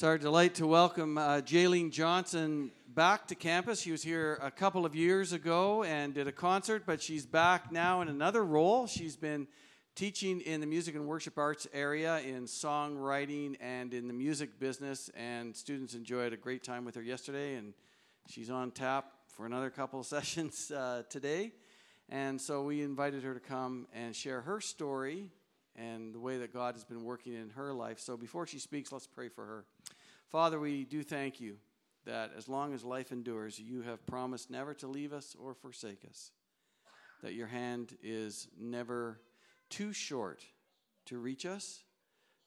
It's our delight to welcome Jaylene Johnson back to campus. She was here a couple of years ago and did a concert, but she's back now in another role. She's been teaching in the music and worship arts area, in songwriting, and in the music business, and students enjoyed a great time with her yesterday, and she's on tap for another couple of sessions today. And so we invited her to come and share her story and the way that God has been working in her life. So before she speaks, let's pray for her. Father, we do thank you that as long as life endures, you have promised never to leave us or forsake us, that your hand is never too short to reach us,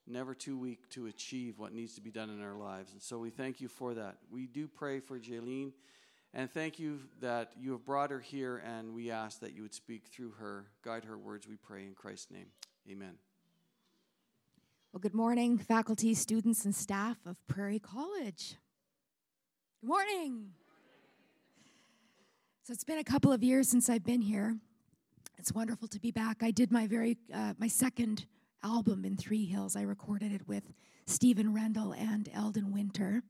never too weak to achieve what needs to be done in our lives. And so we thank you for that. We do pray for Jaylene, and thank you that you have brought her here, and we ask that you would speak through her, guide her words, we pray in Christ's name. Amen. Well, good morning, faculty, students, and staff of Prairie College. Good morning. So it's been a couple of years since I've been here. It's wonderful to be back. I did my second album in Three Hills. I recorded it with Stephen Rendell and Eldon Winter,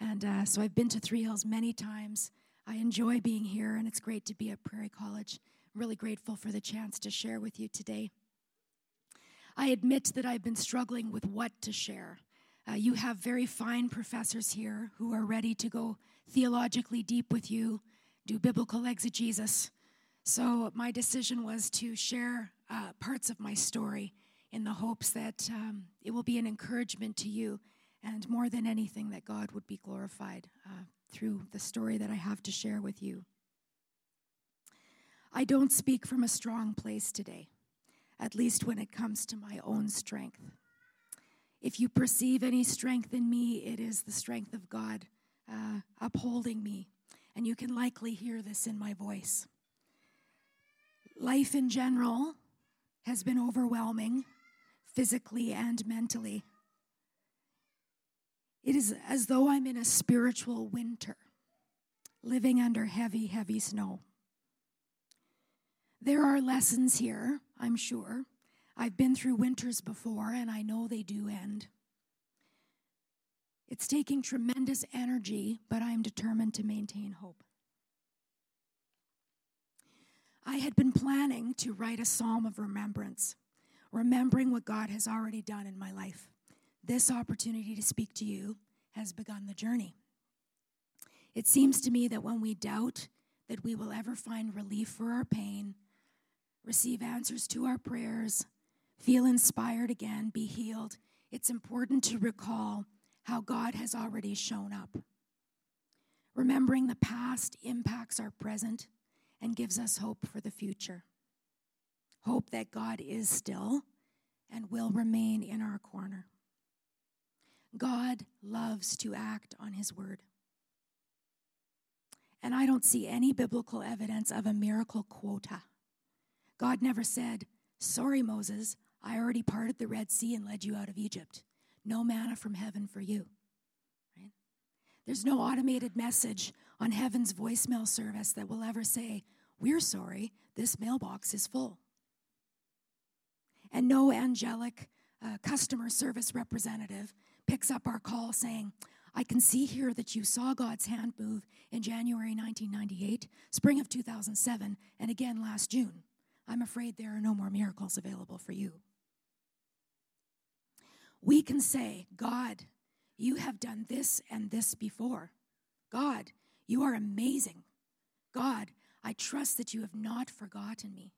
and so I've been to Three Hills many times. I enjoy being here, and it's great to be at Prairie College. I'm really grateful for the chance to share with you today. I admit that I've been struggling with what to share. You have very fine professors here who are ready to go theologically deep with you, do biblical exegesis. So my decision was to share parts of my story in the hopes that it will be an encouragement to you, and more than anything, that God would be glorified through the story that I have to share with you. I don't speak from a strong place today, at least when it comes to my own strength. If you perceive any strength in me, it is the strength of God upholding me, and you can likely hear this in my voice. Life in general has been overwhelming, physically and mentally. It is as though I'm in a spiritual winter, living under heavy, heavy snow. There are lessons here, I'm sure. I've been through winters before, and I know they do end. It's taking tremendous energy, but I'm determined to maintain hope. I had been planning to write a psalm of remembrance, remembering what God has already done in my life. This opportunity to speak to you has begun the journey. It seems to me that when we doubt that we will ever find relief for our pain, receive answers to our prayers, feel inspired again, be healed, it's important to recall how God has already shown up. Remembering the past impacts our present and gives us hope for the future. Hope that God is still and will remain in our corner. God loves to act on his word. And I don't see any biblical evidence of a miracle quota. God never said, sorry, Moses, I already parted the Red Sea and led you out of Egypt. No manna from heaven for you. Right? There's no automated message on heaven's voicemail service that will ever say, we're sorry, this mailbox is full. And no angelic customer service representative picks up our call saying, I can see here that you saw God's hand move in January 1998, spring of 2007, and again last June. I'm afraid there are no more miracles available for you. We can say, God, you have done this and this before. God, you are amazing. God, I trust that you have not forgotten me.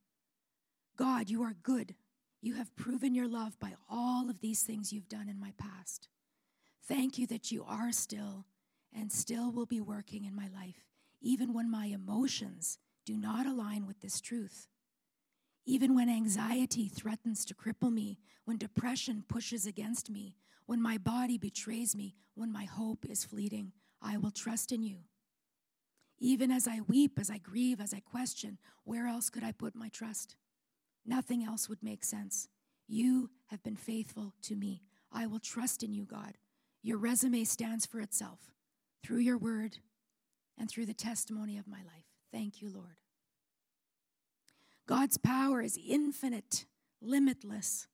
God, you are good. You have proven your love by all of these things you've done in my past. Thank you that you are still and still will be working in my life, even when my emotions do not align with this truth. Even when anxiety threatens to cripple me, when depression pushes against me, when my body betrays me, when my hope is fleeting, I will trust in you. Even as I weep, as I grieve, as I question, where else could I put my trust? Nothing else would make sense. You have been faithful to me. I will trust in you, God. Your resume stands for itself through your word and through the testimony of my life. Thank you, Lord. God's power is infinite, limitless.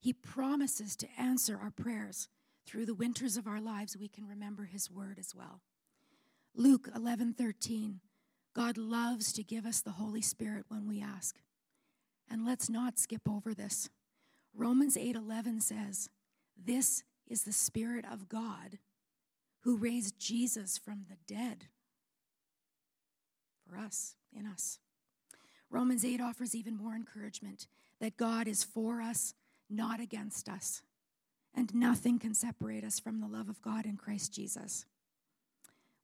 He promises to answer our prayers Through the winters of our lives, we can remember his word as well. Luke 11:13, God loves to give us the Holy Spirit when we ask. And let's not skip over this. Romans 8:11 says, this is the Spirit of God who raised Jesus from the dead for us, in us. Romans 8 offers even more encouragement that God is for us, not against us, and nothing can separate us from the love of God in Christ Jesus.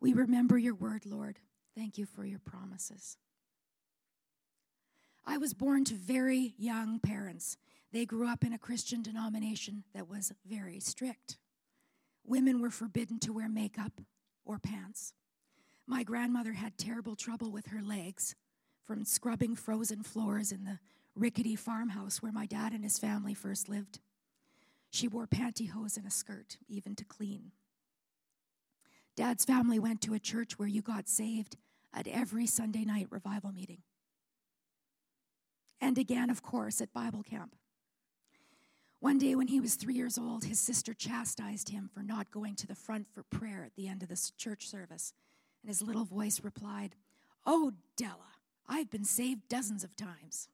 We remember your word, Lord. Thank you for your promises. I was born to very young parents. They grew up in a Christian denomination that was very strict. Women were forbidden to wear makeup or pants. My grandmother had terrible trouble with her legs from scrubbing frozen floors in the rickety farmhouse where my dad and his family first lived. She wore pantyhose and a skirt, even to clean. Dad's family went to a church where you got saved at every Sunday night revival meeting. And again, of course, at Bible camp. One day when he was 3 years old, his sister chastised him for not going to the front for prayer at the end of this church service. And his little voice replied, "Oh, Della, I've been saved dozens of times."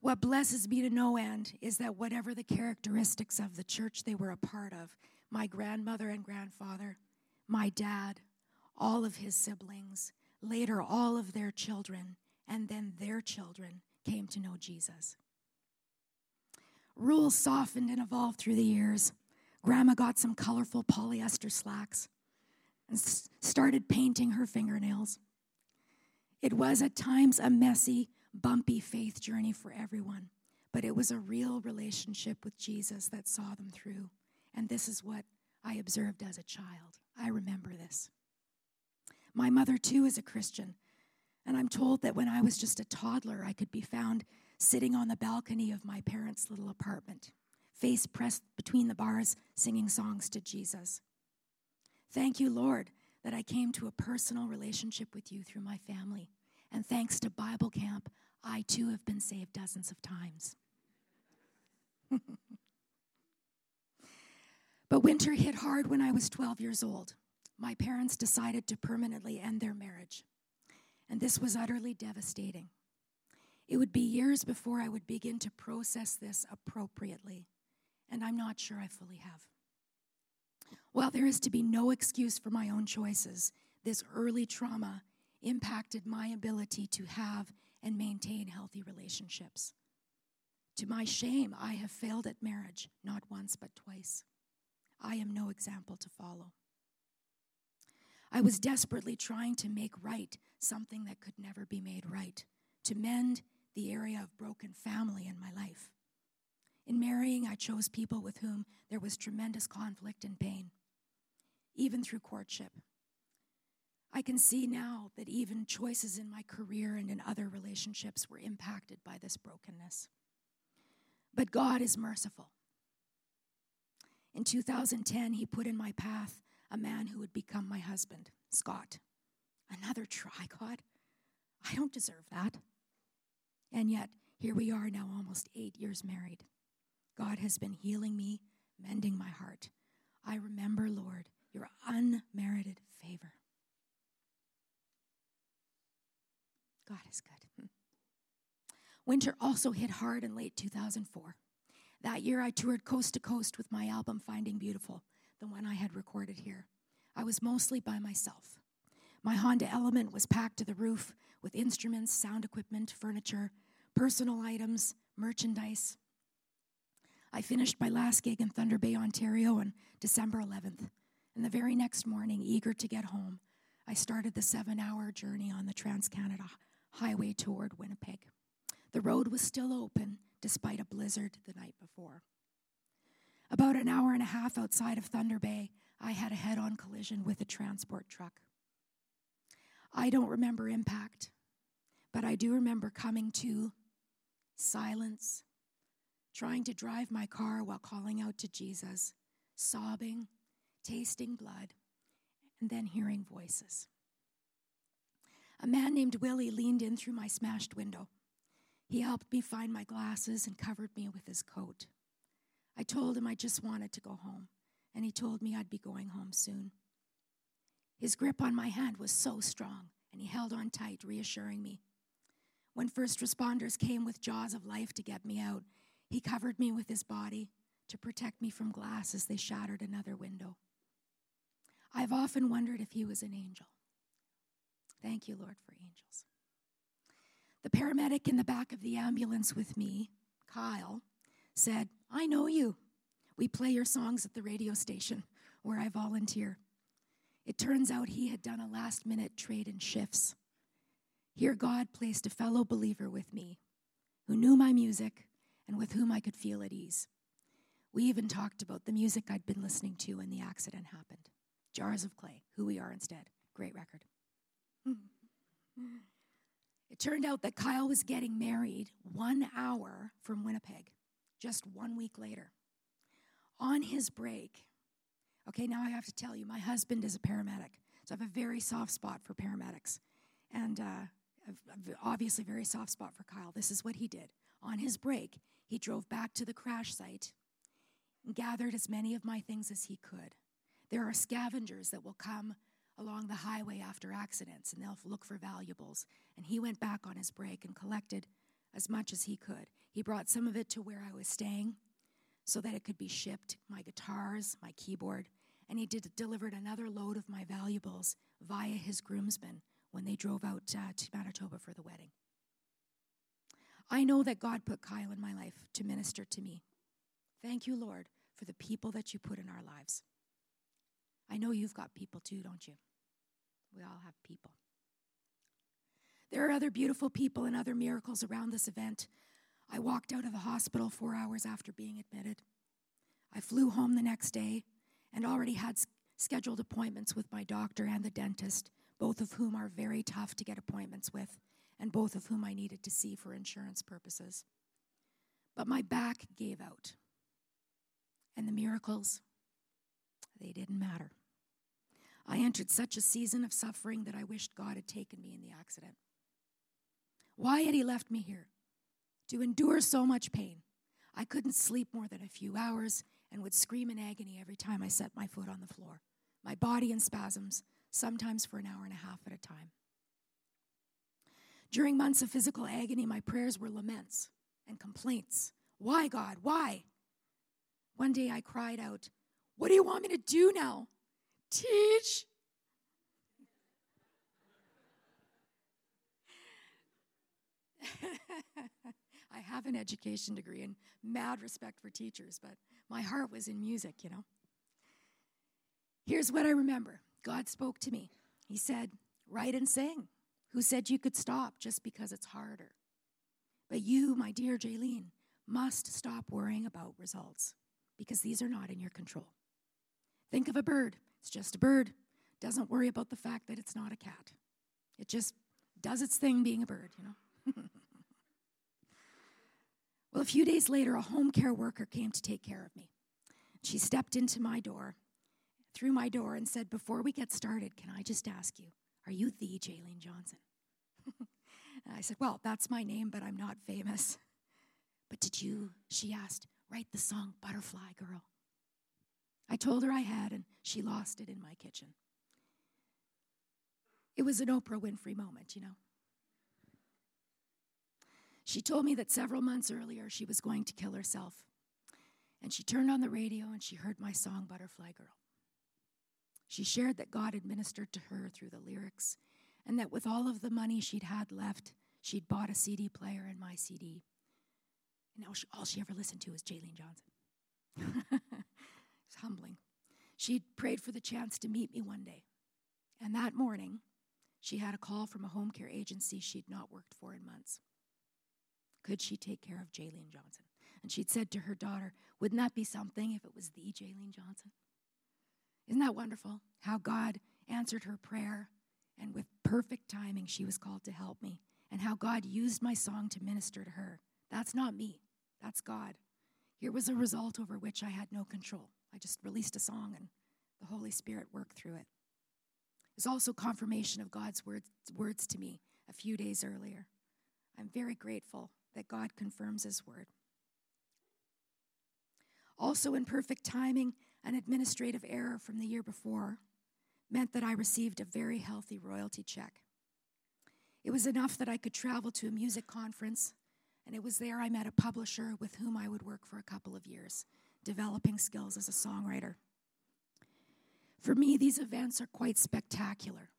What blesses me to no end is that whatever the characteristics of the church they were a part of, my grandmother and grandfather, my dad, all of his siblings, later all of their children, and then their children came to know Jesus. Rules softened and evolved through the years. Grandma got some colorful polyester slacks and started painting her fingernails. It was at times a messy, bumpy faith journey for everyone, but it was a real relationship with Jesus that saw them through. And this is what I observed as a child. I remember this. My mother, too, is a Christian, and I'm told that when I was just a toddler, I could be found sitting on the balcony of my parents' little apartment, face pressed between the bars, singing songs to Jesus. Thank you, Lord, that I came to a personal relationship with you through my family. And thanks to Bible camp, I too have been saved dozens of times. But winter hit hard when I was 12 years old. My parents decided to permanently end their marriage. And this was utterly devastating. It would be years before I would begin to process this appropriately, and I'm not sure I fully have. While there is to be no excuse for my own choices, this early trauma impacted my ability to have and maintain healthy relationships. To my shame, I have failed at marriage, not once but twice. I am no example to follow. I was desperately trying to make right something that could never be made right, to mend the area of broken family in my life. In marrying, I chose people with whom there was tremendous conflict and pain, even through courtship. I can see now that even choices in my career and in other relationships were impacted by this brokenness. But God is merciful. In 2010, he put in my path a man who would become my husband, Scott. Another try, God. I don't deserve that. And yet, here we are now almost 8 years married. God has been healing me, mending my heart. I remember, Lord, your unmerited favor. God is good. Winter also hit hard in late 2004. That year, I toured coast to coast with my album, Finding Beautiful, the one I had recorded here. I was mostly by myself. My Honda Element was packed to the roof with instruments, sound equipment, furniture, personal items, merchandise. I finished my last gig in Thunder Bay, Ontario on December 11th, and the very next morning, eager to get home, I started the 7-hour journey on the Trans-Canada Highway toward Winnipeg. The road was still open despite a blizzard the night before. About an hour and a half outside of Thunder Bay, I had a head-on collision with a transport truck. I don't remember impact, but I do remember coming to silence, trying to drive my car while calling out to Jesus, sobbing, tasting blood, and then hearing voices. A man named Willie leaned in through my smashed window. He helped me find my glasses and covered me with his coat. I told him I just wanted to go home, and he told me I'd be going home soon. His grip on my hand was so strong, and he held on tight, reassuring me. When first responders came with jaws of life to get me out, he covered me with his body to protect me from glass as they shattered another window. I've often wondered if he was an angel. Thank you, Lord, for angels. The paramedic in the back of the ambulance with me, Kyle, said, "I know you. We play your songs at the radio station where I volunteer." It turns out he had done a last-minute trade in shifts. Here God placed a fellow believer with me who knew my music and with whom I could feel at ease. We even talked about the music I'd been listening to when the accident happened. Jars of Clay, Who We Are Instead. Great record. It turned out that Kyle was getting married 1 hour from Winnipeg, just 1 week later. On his break, okay, now I have to tell you, my husband is a paramedic, so I have a very soft spot for paramedics, and obviously very soft spot for Kyle. This is what he did. On his break, he drove back to the crash site and gathered as many of my things as he could. There are scavengers that will come along the highway after accidents, and they'll look for valuables. And he went back on his break and collected as much as he could. He brought some of it to where I was staying so that it could be shipped, my guitars, my keyboard, and he delivered another load of my valuables via his groomsmen when they drove out to Manitoba for the wedding. I know that God put Kyle in my life to minister to me. Thank you, Lord, for the people that you put in our lives. I know you've got people too, don't you? We all have people. There are other beautiful people and other miracles around this event. I walked out of the hospital 4 hours after being admitted. I flew home the next day and already had scheduled appointments with my doctor and the dentist, both of whom are very tough to get appointments with, and both of whom I needed to see for insurance purposes. But my back gave out. And the miracles, they didn't matter. I entered such a season of suffering that I wished God had taken me in the accident. Why had he left me here? To endure so much pain. I couldn't sleep more than a few hours and would scream in agony every time I set my foot on the floor. My body in spasms, sometimes for an hour and a half at a time. During months of physical agony, my prayers were laments and complaints. Why, God? Why? One day I cried out, "What do you want me to do now? Teach?" I have an education degree and mad respect for teachers, but my heart was in music, you know. Here's what I remember. God spoke to me. He said, "Write and sing. Who said you could stop just because it's harder? But you, my dear Jaylene, must stop worrying about results because these are not in your control. Think of a bird. It's just a bird. Doesn't worry about the fact that it's not a cat. It just does its thing being a bird, you know." Well, a few days later, a home care worker came to take care of me. She stepped into my door, through my door, and said, "Before we get started, can I just ask you, are you the Jaylene Johnson?" And I said, "Well, that's my name, but I'm not famous." "But did you," she asked, "write the song Butterfly Girl?" I told her I had, and she lost it in my kitchen. It was an Oprah Winfrey moment, you know. She told me that several months earlier she was going to kill herself. And she turned on the radio and she heard my song Butterfly Girl. She shared that God had ministered to her through the lyrics and that with all of the money she'd had left, she'd bought a CD player and my CD. And all she ever listened to was Jaylene Johnson. It's humbling. She'd prayed for the chance to meet me one day. And that morning, she had a call from a home care agency she'd not worked for in months. Could she take care of Jaylene Johnson? And she'd said to her daughter, "Wouldn't that be something if it was the Jaylene Johnson?" Isn't that wonderful? How God answered her prayer, and with perfect timing, she was called to help me. And how God used my song to minister to her. That's not me. That's God. Here was a result over which I had no control. I just released a song, and the Holy Spirit worked through it. There's also confirmation of God's words to me a few days earlier. I'm very grateful that God confirms his word. Also in perfect timing, an administrative error from the year before meant that I received a very healthy royalty check. It was enough that I could travel to a music conference, and it was there I met a publisher with whom I would work for a couple of years, developing skills as a songwriter. For me, these events are quite spectacular,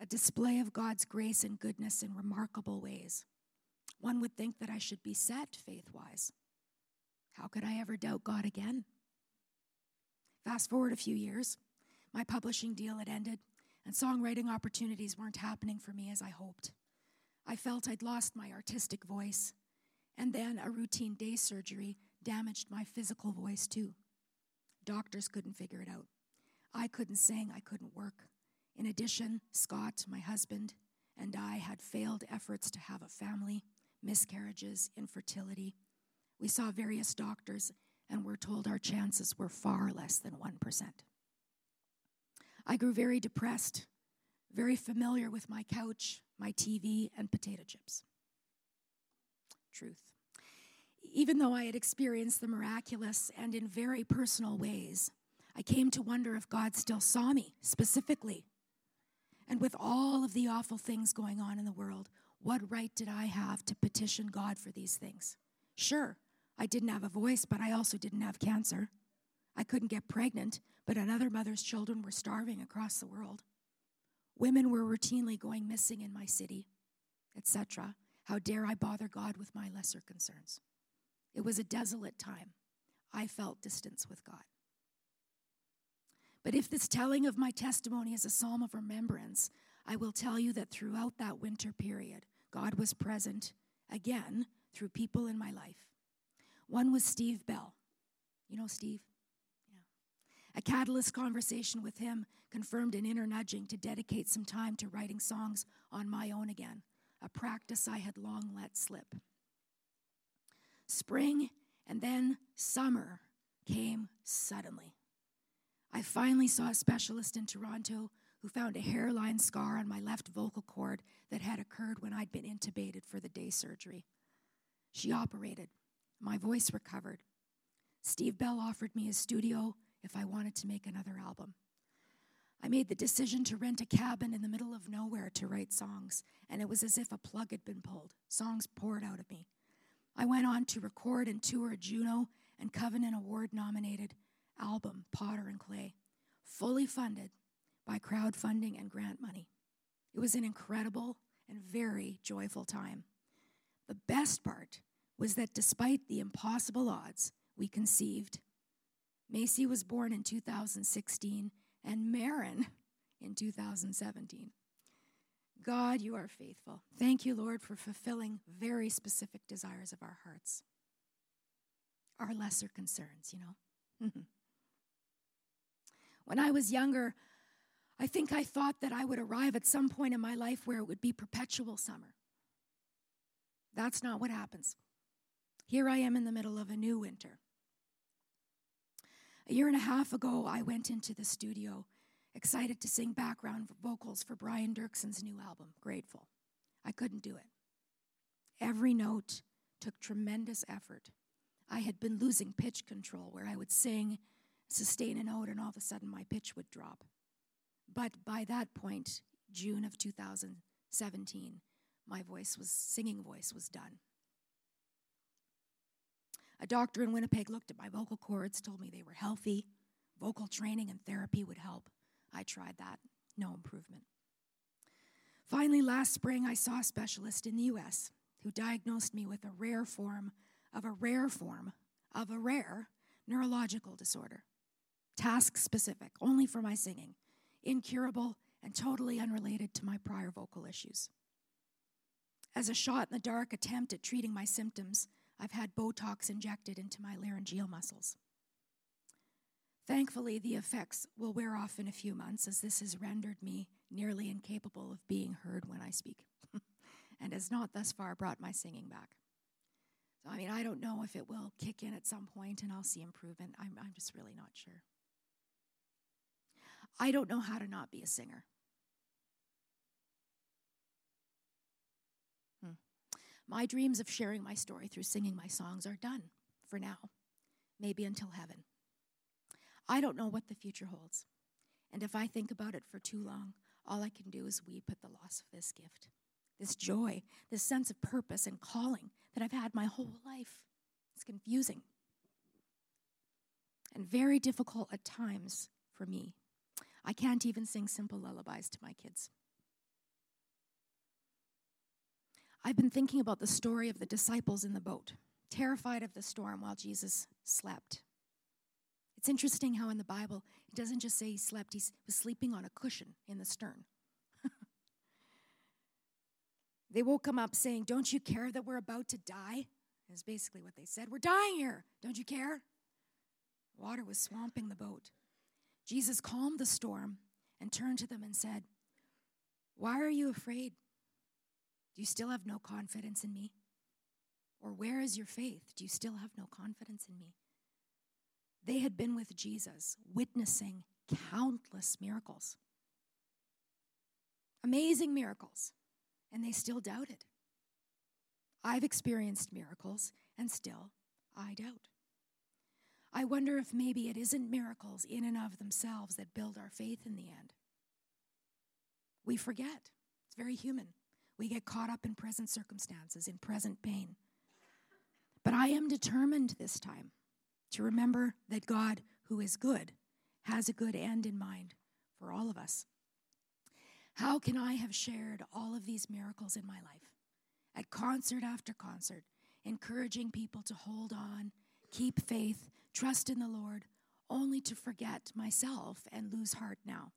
a display of God's grace and goodness in remarkable ways. One would think that I should be set faith-wise. How could I ever doubt God again? Fast forward a few years, my publishing deal had ended, and songwriting opportunities weren't happening for me as I hoped. I felt I'd lost my artistic voice, and then a routine day surgery damaged my physical voice too. Doctors couldn't figure it out. I couldn't sing, I couldn't work. In addition, Scott, my husband, and I had failed efforts to have a family, miscarriages, infertility. We saw various doctors and were told our chances were far less than 1%. I grew very depressed, very familiar with my couch, my TV, and potato chips. Truth. Even though I had experienced the miraculous and in very personal ways, I came to wonder if God still saw me specifically. And with all of the awful things going on in the world, what right did I have to petition God for these things? Sure, I didn't have a voice, but I also didn't have cancer. I couldn't get pregnant, but another mother's children were starving across the world. Women were routinely going missing in my city, etc. How dare I bother God with my lesser concerns? It was a desolate time. I felt distance with God. But if this telling of my testimony is a psalm of remembrance, I will tell you that throughout that winter period, God was present again through people in my life. One was Steve Bell. You know Steve? Yeah. A catalyst conversation with him confirmed an inner nudging to dedicate some time to writing songs on my own again, a practice I had long let slip. Spring and then summer came suddenly. I finally saw a specialist in Toronto who found a hairline scar on my left vocal cord that had occurred when I'd been intubated for the day surgery. She operated. My voice recovered. Steve Bell offered me his studio if I wanted to make another album. I made the decision to rent a cabin in the middle of nowhere to write songs, and it was as if a plug had been pulled. Songs poured out of me. I went on to record and tour a Juno and Covenant Award-nominated album, Potter and Clay, fully funded by crowdfunding and grant money. It was an incredible and very joyful time. The best part was that despite the impossible odds, we conceived. Macy was born in 2016 and Maren in 2017. God, you are faithful. Thank you, Lord, for fulfilling very specific desires of our hearts. Our lesser concerns, you know. When I was younger, I think I thought that I would arrive at some point in my life where it would be perpetual summer. That's not what happens. Here I am in the middle of a new winter. A year and a half ago, I went into the studio, excited to sing background vocals for Brian Dirksen's new album, Grateful. I couldn't do it. Every note took tremendous effort. I had been losing pitch control where I would sing, sustain a note, and all of a sudden my pitch would drop. But by that point, June of 2017, my singing voice was done. A doctor in Winnipeg looked at my vocal cords, told me they were healthy. Vocal training and therapy would help. I tried that. No improvement. Finally, last spring, I saw a specialist in the U.S. who diagnosed me with a rare neurological disorder. Task-specific, only for my singing. Incurable and totally unrelated to my prior vocal issues. As a shot-in-the-dark attempt at treating my symptoms, I've had Botox injected into my laryngeal muscles. Thankfully, the effects will wear off in a few months, as this has rendered me nearly incapable of being heard when I speak, and has not thus far brought my singing back. So, I don't know if it will kick in at some point and I'll see improvement. I'm just really not sure. I don't know how to not be a singer. My dreams of sharing my story through singing my songs are done for now. maybe until heaven. I don't know what the future holds, and if I think about it for too long, all I can do is weep at the loss of this gift, this joy, this sense of purpose and calling that I've had my whole life. It's confusing and very difficult at times for me. I can't even sing simple lullabies to my kids. I've been thinking about the story of the disciples in the boat, terrified of the storm while Jesus slept. It's interesting how in the Bible, it doesn't just say he slept, he was sleeping on a cushion in the stern. They woke him up saying, "Don't you care that we're about to die?" Is basically what they said. "We're dying here. Don't you care?" Water was swamping the boat. Jesus calmed the storm and turned to them and said, "Why are you afraid? Do you still have no confidence in me? Or where is your faith? Do you still have no confidence in me?" They had been with Jesus, witnessing countless miracles, amazing miracles, and they still doubted. I've experienced miracles, and still I doubt. I wonder if maybe it isn't miracles in and of themselves that build our faith in the end. We forget. It's very human. We get caught up in present circumstances, in present pain. But I am determined this time to remember that God, who is good, has a good end in mind for all of us. How can I have shared all of these miracles in my life? At concert after concert, encouraging people to hold on, keep faith, trust in the Lord, only to forget myself and lose heart now.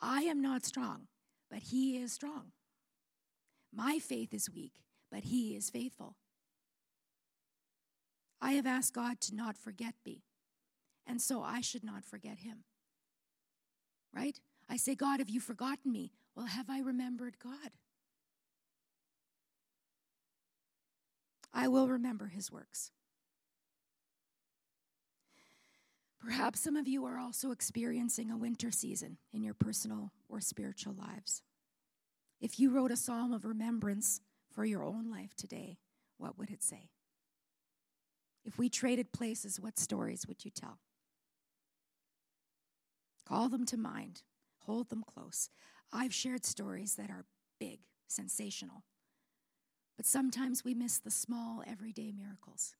I am not strong, but he is strong. My faith is weak, but he is faithful. I have asked God to not forget me, and so I should not forget him. Right? I say, "God, have you forgotten me?" Well, have I remembered God? I will remember his works. Perhaps some of you are also experiencing a winter season in your personal or spiritual lives. If you wrote a psalm of remembrance for your own life today, what would it say? If we traded places, what stories would you tell? Call them to mind. Hold them close. I've shared stories that are big, sensational. But sometimes we miss the small, everyday miracles.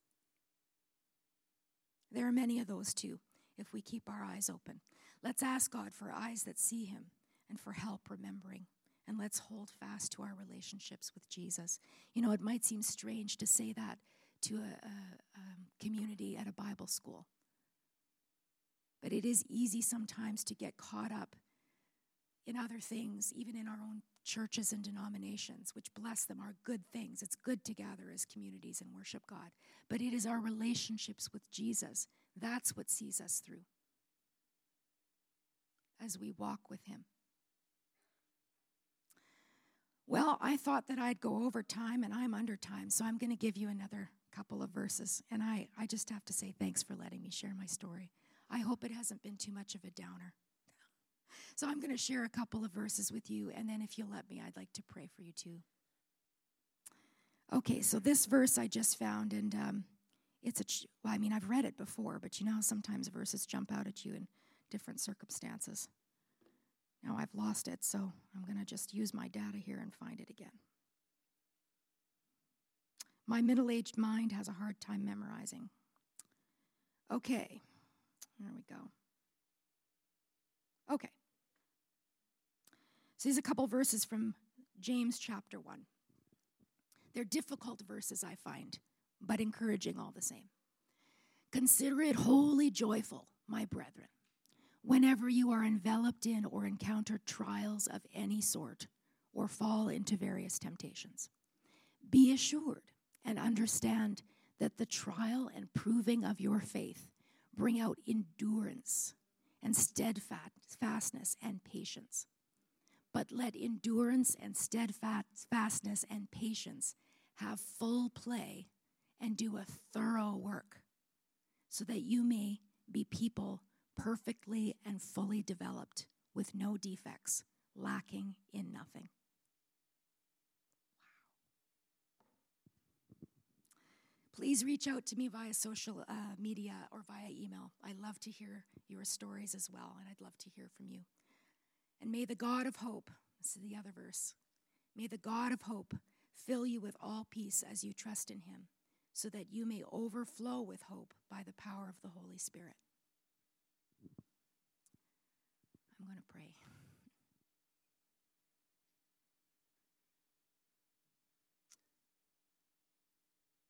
There are many of those, too, if we keep our eyes open. Let's ask God for eyes that see him and for help remembering. And let's hold fast to our relationships with Jesus. You know, it might seem strange to say that to a community at a Bible school. But it is easy sometimes to get caught up in other things, even in our own churches and denominations, which, bless them, are good things. It's good to gather as communities and worship God. But it is our relationships with Jesus. That's what sees us through as we walk with him. Well, I thought that I'd go over time, and I'm under time, so I'm going to give you another couple of verses. And I just have to say thanks for letting me share my story. I hope it hasn't been too much of a downer. So I'm going to share a couple of verses with you, and then if you'll let me, I'd like to pray for you too. Okay, so this verse I just found, and I've read it before, but you know how sometimes verses jump out at you in different circumstances. Now I've lost it, so I'm going to just use my data here and find it again. My middle-aged mind has a hard time memorizing. Okay, there we go. Okay, so these are a couple verses from James chapter 1. They're difficult verses, I find, but encouraging all the same. "Consider it wholly joyful, my brethren, whenever you are enveloped in or encounter trials of any sort or fall into various temptations. Be assured and understand that the trial and proving of your faith bring out endurance and steadfastness and patience. But let endurance and steadfastness and patience have full play and do a thorough work, so that you may be people perfectly and fully developed, with no defects, lacking in nothing." Wow. please reach out to me via social media or via email. I love to hear your stories as well, and I'd love to hear from you. And may the God of hope, this is the other verse, may the God of hope fill you with all peace as you trust in him, so that you may overflow with hope by the power of the Holy Spirit. I'm going to pray.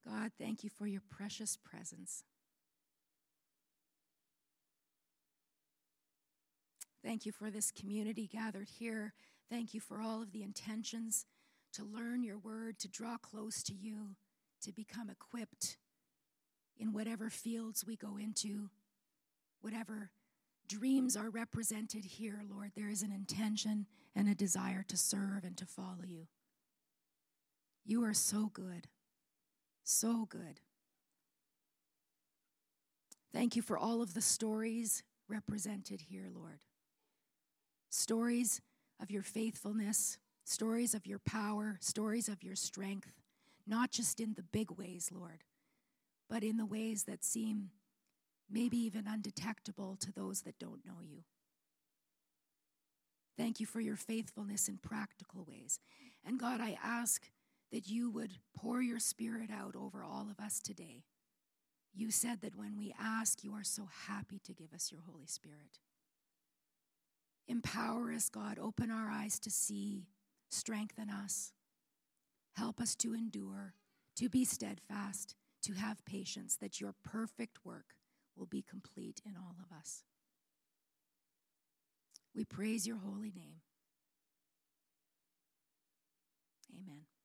God, thank you for your precious presence. Thank you for this community gathered here. Thank you for all of the intentions to learn your word, to draw close to you, to become equipped in whatever fields we go into, whatever dreams are represented here, Lord. There is an intention and a desire to serve and to follow you. You are so good. So good. Thank you for all of the stories represented here, Lord. Stories of your faithfulness, stories of your power, stories of your strength, not just in the big ways, Lord, but in the ways that seem maybe even undetectable to those that don't know you. Thank you for your faithfulness in practical ways. And God, I ask that you would pour your spirit out over all of us today. You said that when we ask, you are so happy to give us your Holy Spirit. Empower us, God. Open our eyes to see. Strengthen us. Help us to endure, to be steadfast, to have patience, that your perfect work will be complete in all of us. We praise your holy name. Amen.